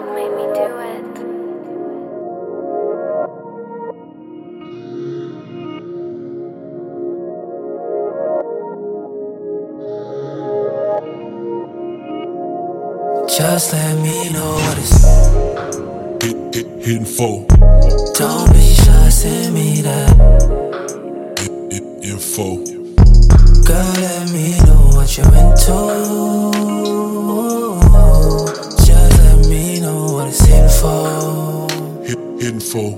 much made me do it. Just let me know what it's hitting for. Don't be shy, send me that info. Girl, let me know what you're into. Just let me know what it's hitting for. Hitting for.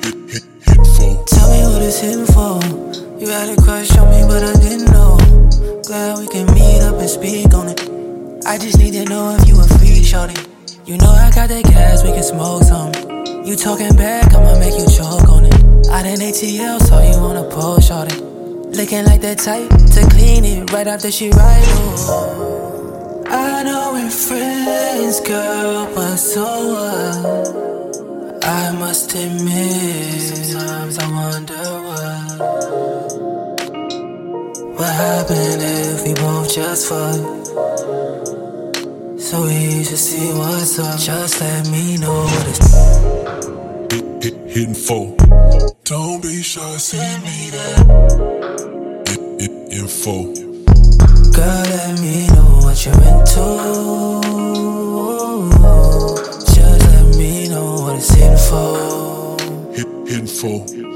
Hitting for. Tell me what it's hitting for. You had a crush on me, but I didn't know. Glad we can meet up and speak on it. I just need to know if you a freak, shorty. You know I got that gas, we can smoke some. You talking back, I'ma make you choke on it. I done ATL, saw you on a pole, shorty. Looking like that type to clean it right after she ride. Ooh. I know we're friends, girl, but so what? I must admit, sometimes I wonder what happened if we both just fuck. So we should see what's up. Just let me know what it's hitting for. Don't be shy, send me that info. Girl, let me know what you're into. Just let me know what it's hitting for. Hitting for.